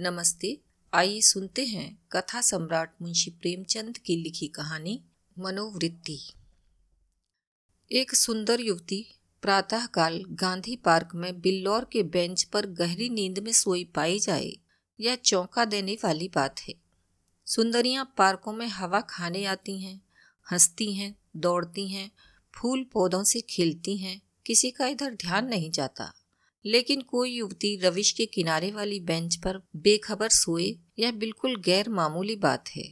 नमस्ते, आइए सुनते हैं कथा सम्राट मुंशी प्रेमचंद की लिखी कहानी मनोवृत्ति। एक सुंदर युवती प्रातःकाल गांधी पार्क में बिलौर के बेंच पर गहरी नींद में सोई पाई जाए, यह चौंका देने वाली बात है। सुंदरियां पार्कों में हवा खाने आती हैं, हंसती हैं, दौड़ती हैं, फूल पौधों से खेलती हैं, किसी का इधर ध्यान नहीं जाता। लेकिन कोई युवती रविश के किनारे वाली बेंच पर बेखबर सोए, यह बिल्कुल गैर मामूली बात है।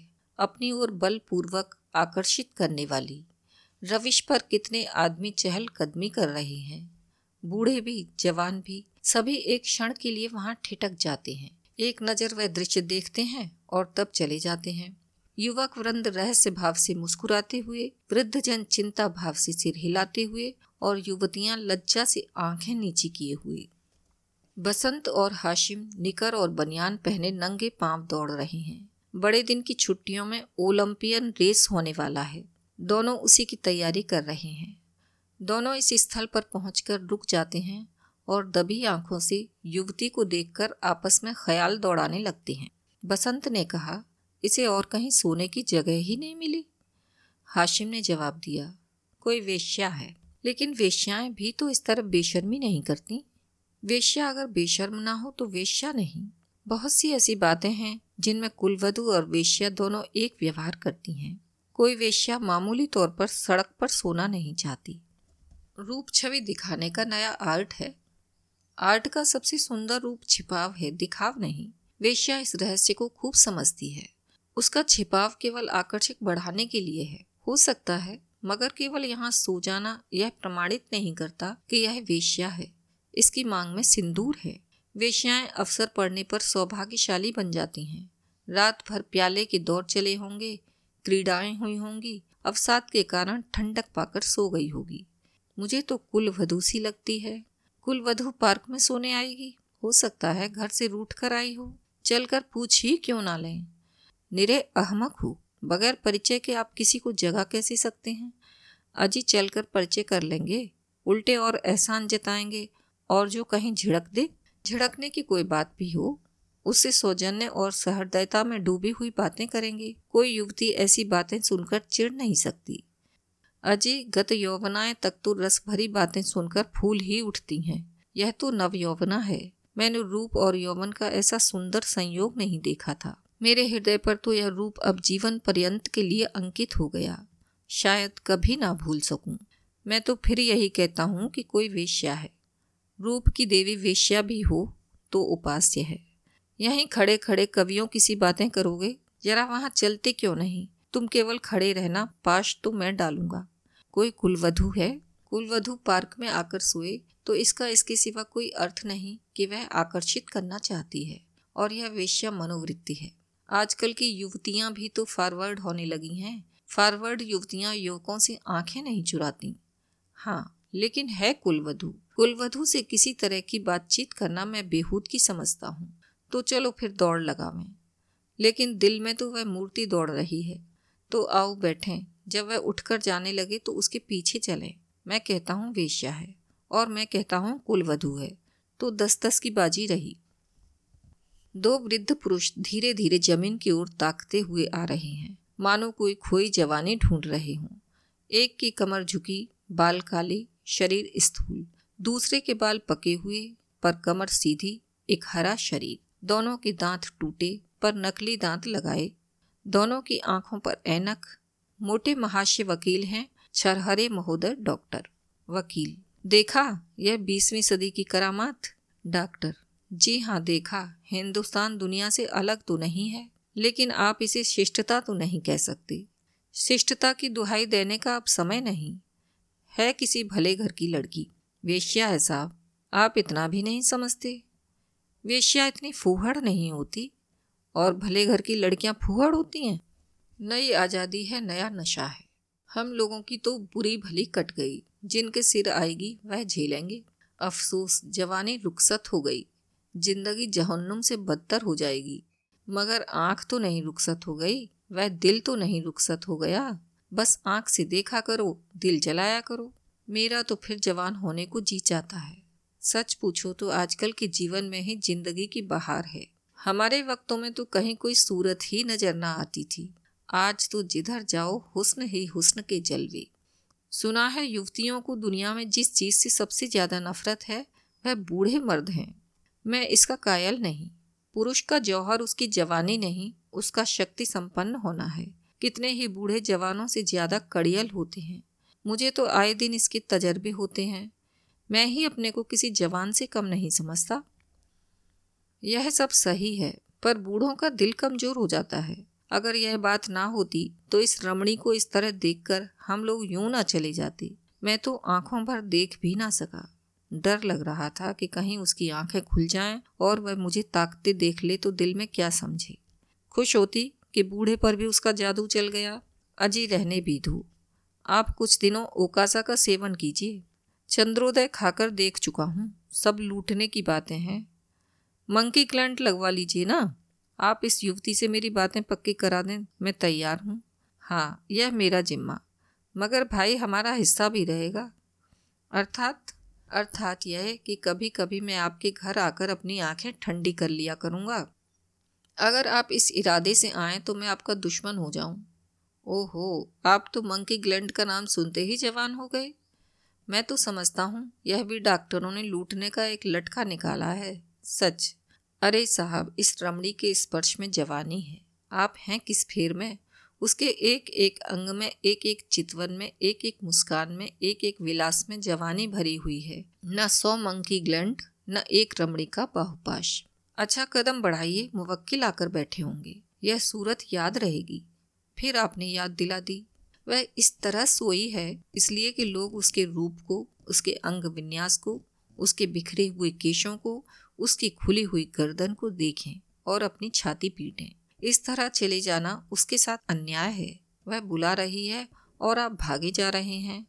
अपनी ओर बलपूर्वक आकर्षित करने वाली रविश पर कितने आदमी चहलकदमी कर रहे हैं। बूढ़े भी, जवान भी, सभी एक क्षण के लिए वहां ठिठक जाते हैं, एक नज़र वह दृश्य देखते हैं और तब चले जाते हैं। युवक वृंद रहस्य भाव से मुस्कुराते हुए, वृद्धजन चिंता भाव से सिर हिलाते हुए और युवतियां लज्जा से आंखें नीची किए हुए। बसंत और हाशिम निकर और बनियान पहने नंगे पांव दौड़ रहे हैं। बड़े दिन की छुट्टियों में ओलंपियन रेस होने वाला है, दोनों उसी की तैयारी कर रहे हैं। दोनों इस स्थल पर पहुंचकर रुक जाते हैं और दबी आंखों से युवती को देखकर आपस में ख्याल दौड़ाने लगते हैं। बसंत ने कहा, इसे और कहीं सोने की जगह ही नहीं मिली। हाशिम ने जवाब दिया, कोई वेश्या है, लेकिन वेश्याएं भी तो इस तरह बेशर्मी नहीं करती। वेश्या अगर बेशर्म ना हो तो वेश्या नहीं। बहुत सी ऐसी बातें हैं जिनमें कुलवधू और वेश्या दोनों एक व्यवहार करती हैं। कोई वेश्या मामूली तौर पर सड़क पर सोना नहीं चाहती। रूप छवि दिखाने का नया आर्ट है। आर्ट का सबसे सुंदर रूप छिपाव है, दिखाव नहीं। वेश्या इस रहस्य को खूब समझती है। उसका छिपाव केवल आकर्षक बढ़ाने के लिए है, हो सकता है, मगर केवल यहाँ सो जाना यह प्रमाणित नहीं करता कि यह वेश्या है। इसकी मांग में सिंदूर है। वेश्याएं अवसर पड़ने पर सौभाग्यशाली बन जाती हैं। रात भर प्याले के दौर चले होंगे, क्रीड़ाएं हुई होंगी, अवसाद के कारण ठंडक पाकर सो गई होगी। मुझे तो कुलवधू सी लगती है। कुलवधू पार्क में सोने आएगी, हो सकता है घर से रूठ कर आई हो। चल कर पूछ ही क्यों ना लें। निरे अहमक हो, बगैर परिचय के आप किसी को जगह कैसे सकते हैं। अजी चलकर परिचय कर लेंगे, उल्टे और एहसान जताएंगे, और जो कहीं झिड़क दे। झिड़कने की कोई बात भी हो, उससे सौजन्य और सहृदयता में डूबी हुई बातें करेंगे। कोई युवती ऐसी बातें सुनकर चिढ़ नहीं सकती। अजी गत यौवनाएं तक तो रस भरी बातें सुनकर फूल ही उठती हैं, यह तो नव यौवना है। मैंने रूप और यौवन का ऐसा सुंदर संयोग नहीं देखा था। मेरे हृदय पर तो यह रूप अब जीवन पर्यंत के लिए अंकित हो गया, शायद कभी ना भूल सकूं। मैं तो फिर यही कहता हूं कि कोई वेश्या है। रूप की देवी वेश्या भी हो तो उपास्य है। यहीं खड़े खड़े कवियों की सी बातें करोगे, जरा वहां चलते क्यों नहीं। तुम केवल खड़े रहना, पाश तो मैं डालूंगा। कोई कुलवधू है। कुलवधू पार्क में आकर सोए तो इसका इसके सिवा कोई अर्थ नहीं कि वह आकर्षित करना चाहती है, और यह वेश्या मनोवृत्ति है। आजकल की युवतियां भी तो फॉरवर्ड होने लगी हैं। फॉरवर्ड युवतियां युवकों से आंखें नहीं चुराती। हाँ, लेकिन है कुलवधू। कुलवधू से किसी तरह की बातचीत करना मैं बेहूद की समझता हूँ। तो चलो फिर दौड़ लगावें। लेकिन दिल में तो वह मूर्ति दौड़ रही है, तो आओ बैठें। जब वह उठकर जाने लगे तो उसके पीछे चलें। मैं कहता हूँ वेश्या है, और मैं कहता हूँ कुलवधू है, तो 10-10 की बाजी रही। दो वृद्ध पुरुष धीरे धीरे जमीन की ओर ताकते हुए आ रहे हैं, मानो कोई खोई जवानी ढूंढ रहे हों। एक की कमर झुकी, बाल काले, शरीर स्थूल, दूसरे के बाल पके हुए पर कमर सीधी, एक हरा शरीर। दोनों के दांत टूटे पर नकली दांत लगाए, दोनों की आंखों पर ऐनक। मोटे महाशय वकील हैं, छरहरे महोदय डॉक्टर। वकील, देखा यह 20वीं सदी की करामात। डॉक्टर, जी हाँ देखा। हिंदुस्तान दुनिया से अलग तो नहीं है, लेकिन आप इसे शिष्टता तो नहीं कह सकते। शिष्टता की दुहाई देने का अब समय नहीं है। किसी भले घर की लड़की वेश्या है साहब, आप इतना भी नहीं समझते। वेश्या इतनी फूहड़ नहीं होती, और भले घर की लड़कियां फूहड़ होती हैं। नई आज़ादी है, नया नशा है। हम लोगों की तो बुरी भली कट गई। जिनके सिर आएगी वह झेलेंगे। अफसोस, जवानी रुखसत हो गई। जिंदगी जहन्नुम से बदतर हो जाएगी, मगर आँख तो नहीं रुखसत हो गई, वह दिल तो नहीं रुखसत हो गया। बस आँख से देखा करो, दिल जलाया करो। मेरा तो फिर जवान होने को जी चाहता है। सच पूछो तो आजकल के जीवन में ही जिंदगी की बहार है। हमारे वक्तों में तो कहीं कोई सूरत ही नजर ना आती थी, आज तो जिधर जाओ हुस्न ही हुस्न के जलवे। सुना है युवतियों को दुनिया में जिस चीज़ से सबसे ज़्यादा नफरत है वह बूढ़े मर्द हैं। मैं इसका कायल नहीं। पुरुष का जौहर उसकी जवानी नहीं, उसका शक्ति संपन्न होना है। कितने ही बूढ़े जवानों से ज़्यादा कड़ियल होते हैं। मुझे तो आए दिन इसके तजर्बे होते हैं। मैं ही अपने को किसी जवान से कम नहीं समझता। यह सब सही है, पर बूढ़ों का दिल कमज़ोर हो जाता है। अगर यह बात ना होती तो इस रमणी को इस तरह देखकर हम लोग यूं ना चले जाते। मैं तो आंखों भर देख भी ना सका। डर लग रहा था कि कहीं उसकी आंखें खुल जाएं और वह मुझे ताकते देख ले तो दिल में क्या समझे। खुश होती कि बूढ़े पर भी उसका जादू चल गया। अजी रहने भी दो। आप कुछ दिनों ओकासा का सेवन कीजिए। चंद्रोदय खाकर देख चुका हूँ, सब लूटने की बातें हैं। मंकी ग्लैंड लगवा लीजिए ना। आप इस युवती से मेरी बातें पक्की करा दें, मैं तैयार हूँ। हाँ, यह मेरा जिम्मा, मगर भाई हमारा हिस्सा भी रहेगा। अर्थात यह है कि कभी कभी मैं आपके घर आकर अपनी आंखें ठंडी कर लिया करूँगा। अगर आप इस इरादे से आएँ तो मैं आपका दुश्मन हो जाऊँ। ओहो, आप तो मंकी ग्लैंड का नाम सुनते ही जवान हो गए। मैं तो समझता हूँ यह भी डॉक्टरों ने लूटने का एक लटका निकाला है। सच। अरे साहब, इस रमणी के स्पर्श में जवानी है। आप हैं किस फेर में? उसके एक एक अंग में, एक एक चितवन में, एक एक मुस्कान में, एक एक विलास में जवानी भरी हुई है। न 100 मंकी ग्लैंड, न एक रमणी का बाहुपाश। अच्छा, कदम बढ़ाइए, मुवक्किल आकर बैठे होंगे। यह सूरत याद रहेगी। फिर आपने याद दिला दी। वह इस तरह सोई है इसलिए कि लोग उसके रूप को, उसके अंग विन्यास को, उसके बिखरे हुए केशों को, उसकी खुली हुई गर्दन को देखें और अपनी छाती पीटें। इस तरह चले जाना उसके साथ अन्याय है। वह बुला रही है और आप भागे जा रहे हैं।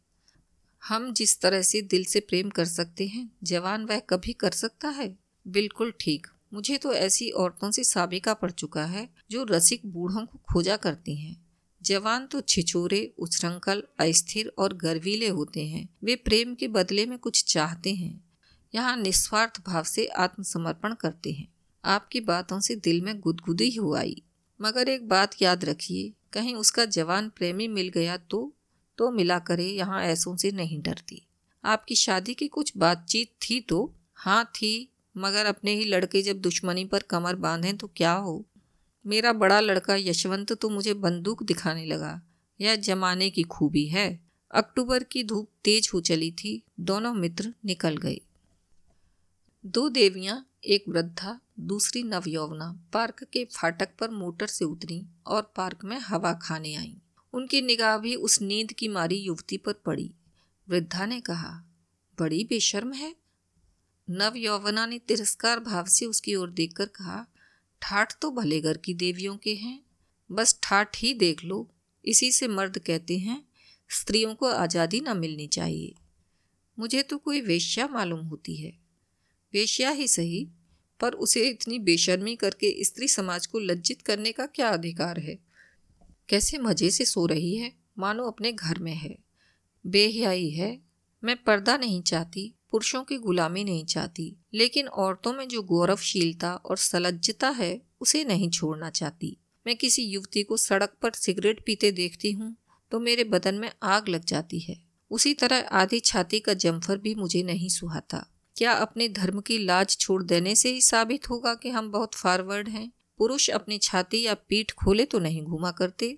हम जिस तरह से दिल से प्रेम कर सकते हैं, जवान वह कभी कर सकता है? बिल्कुल ठीक। मुझे तो ऐसी औरतों से साबिका पड़ चुका है जो रसिक बूढ़ों को खोजा करती हैं। जवान तो छिछोरे, उछरंकल, अस्थिर और गर्वीले होते हैं। वे प्रेम के बदले में कुछ चाहते हैं, यहाँ निस्वार्थ भाव से आत्मसमर्पण करते हैं। आपकी बातों से दिल में गुदगुदी हो आई, मगर एक बात याद रखिए, कहीं उसका जवान प्रेमी मिल गया तो मिला करे, यहाँ ऐसों से नहीं डरती। आपकी शादी की कुछ बातचीत थी तो? हाँ थी, मगर अपने ही लड़के जब दुश्मनी पर कमर बांधें तो क्या हो। मेरा बड़ा लड़का यशवंत तो मुझे बंदूक दिखाने लगा। यह जमाने की खूबी है। अक्टूबर की धूप तेज हो चली थी। दोनों मित्र निकल गए। दो देवियां, एक वृद्धा दूसरी नवयौवना, पार्क के फाटक पर मोटर से उतरी और पार्क में हवा खाने आईं। उनकी निगाह भी उस नींद की मारी युवती पर पड़ी। वृद्धा ने कहा, बड़ी बेशर्म है। नवयौवना ने तिरस्कार भाव से उसकी ओर देखकर कहा, ठाठ तो भले घर की देवियों के हैं, बस ठाठ ही देख लो। इसी से मर्द कहते हैं स्त्रियों को आज़ादी न मिलनी चाहिए। मुझे तो कोई वेश्या मालूम होती है। वेश्या ही सही, पर उसे इतनी बेशर्मी करके स्त्री समाज को लज्जित करने का क्या अधिकार है। कैसे मज़े से सो रही है, मानो अपने घर में है। बेहयाई है। मैं पर्दा नहीं चाहती, पुरुषों की गुलामी नहीं चाहती, लेकिन औरतों में जो गौरवशीलता और सलज्जता है उसे नहीं छोड़ना चाहती। मैं किसी युवती को सड़क पर सिगरेट पीते देखती हूँ तो मेरे बदन में आग लग जाती है। उसी तरह आधी छाती का जमफर भी मुझे नहीं सुहाता। क्या अपने धर्म की लाज छोड़ देने से ही साबित होगा कि हम बहुत फॉरवर्ड हैं? पुरुष अपनी छाती या पीठ खोले तो नहीं घुमा करते।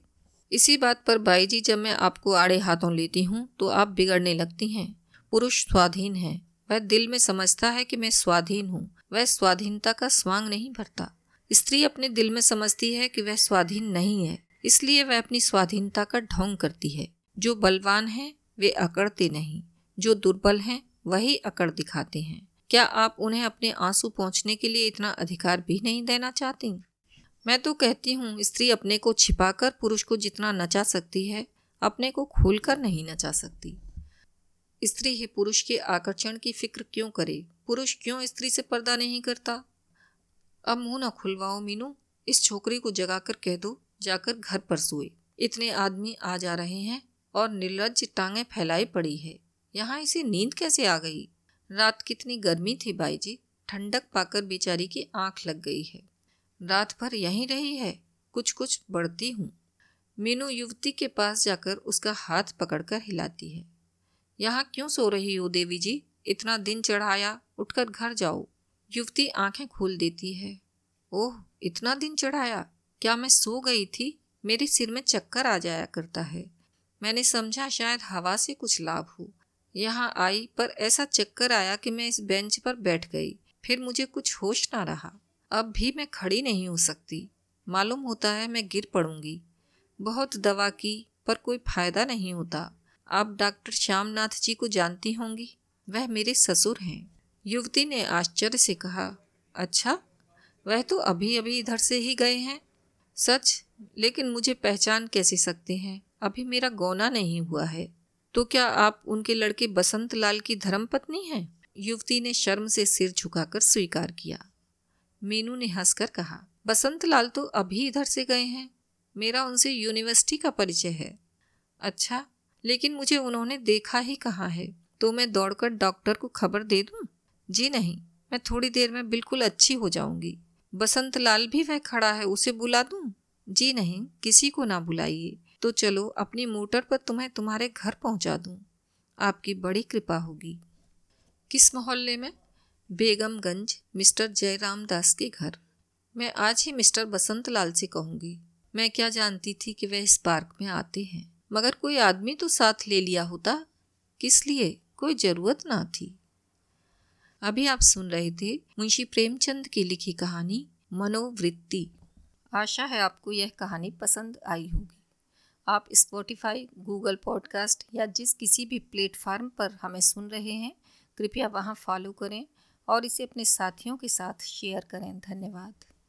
इसी बात पर बाई जी, जब मैं आपको आड़े हाथों लेती हूँ तो आप बिगड़ने लगती हैं। पुरुष स्वाधीन है। वह दिल में समझता है कि मैं स्वाधीन हूँ। वह स्वाधीनता का स्वांग नहीं भरता। स्त्री अपने दिल में समझती है कि वह स्वाधीन नहीं है, इसलिए वह अपनी स्वाधीनता का ढोंग करती है। जो बलवान हैं वे अकड़ते नहीं, जो दुर्बल हैं वही अकड़ दिखाते हैं। क्या आप उन्हें अपने आंसू पहुँचने के लिए इतना अधिकार भी नहीं देना चाहती? मैं तो कहती हूँ स्त्री अपने को छिपाकर पुरुष को जितना नचा सकती है, अपने को खोलकर नहीं नचा सकती। स्त्री ही पुरुष के आकर्षण की फिक्र क्यों करे? पुरुष क्यों स्त्री से पर्दा नहीं करता? अब मुँह न खुलवाओ मीनू। इस छोकरी को जगाकर कह दो जाकर घर पर सोए। इतने आदमी आ जा रहे हैं और निर्लज्ज टांगें फैलाई पड़ी है। यहाँ इसे नींद कैसे आ गई? रात कितनी गर्मी थी बाई जी, ठंडक पाकर बेचारी की आंख लग गई है। रात भर यहीं रही है, कुछ कुछ बढ़ती हूँ। मीनू युवती के पास जाकर उसका हाथ पकड़कर हिलाती है। यहाँ क्यों सो रही हो देवी जी, इतना दिन चढ़ाया, उठकर घर जाओ। युवती आंखें खोल देती है। ओह, इतना दिन चढ़ाया, क्या मैं सो गई थी? मेरे सिर में चक्कर आ जाया करता है। मैंने समझा शायद हवा से कुछ लाभ हो, यहाँ आई पर ऐसा चक्कर आया कि मैं इस बेंच पर बैठ गई, फिर मुझे कुछ होश ना रहा। अब भी मैं खड़ी नहीं हो सकती, मालूम होता है मैं गिर पड़ूंगी। बहुत दवा की पर कोई फायदा नहीं होता। आप डॉक्टर श्यामनाथ जी को जानती होंगी, वह मेरे ससुर हैं। युवती ने आश्चर्य से कहा। अच्छा, वह तो अभी अभी इधर से ही गए हैं। सच, लेकिन मुझे पहचान कैसे सकते हैं? अभी मेरा गौना नहीं हुआ है। तो क्या आप उनके लड़के बसंतलाल की धर्मपत्नी हैं? युवती ने शर्म से सिर झुकाकर स्वीकार किया। मीनू ने हंसकर कहा, बसंतलाल तो अभी इधर से गए हैं, मेरा उनसे यूनिवर्सिटी का परिचय है। अच्छा, लेकिन मुझे उन्होंने देखा ही कहाँ है? तो मैं दौड़कर डॉक्टर को खबर दे दूँ? जी नहीं, मैं थोड़ी देर में बिल्कुल अच्छी हो जाऊँगी। बसंतलाल भी वह खड़ा है, उसे बुला दूँ? जी नहीं, किसी को ना बुलाइए। तो चलो अपनी मोटर पर तुम्हें तुम्हारे घर पहुंचा दूं, आपकी बड़ी कृपा होगी। किस मोहल्ले में? बेगमगंज, मिस्टर जयराम दास के घर। मैं आज ही मिस्टर बसंतलाल से कहूँगी। मैं क्या जानती थी कि वह इस पार्क में आते हैं, मगर कोई आदमी तो साथ ले लिया होता, किस लिए? कोई ज़रूरत ना थी। अभी आप सुन रहे थे मुंशी प्रेमचंद की लिखी कहानी मनोवृत्ति। आशा है आपको यह कहानी पसंद आई होगी। आप स्पॉटिफाई, गूगल पॉडकास्ट या जिस किसी भी प्लेटफार्म पर हमें सुन रहे हैं, कृपया वहां फॉलो करें और इसे अपने साथियों के साथ शेयर करें। धन्यवाद।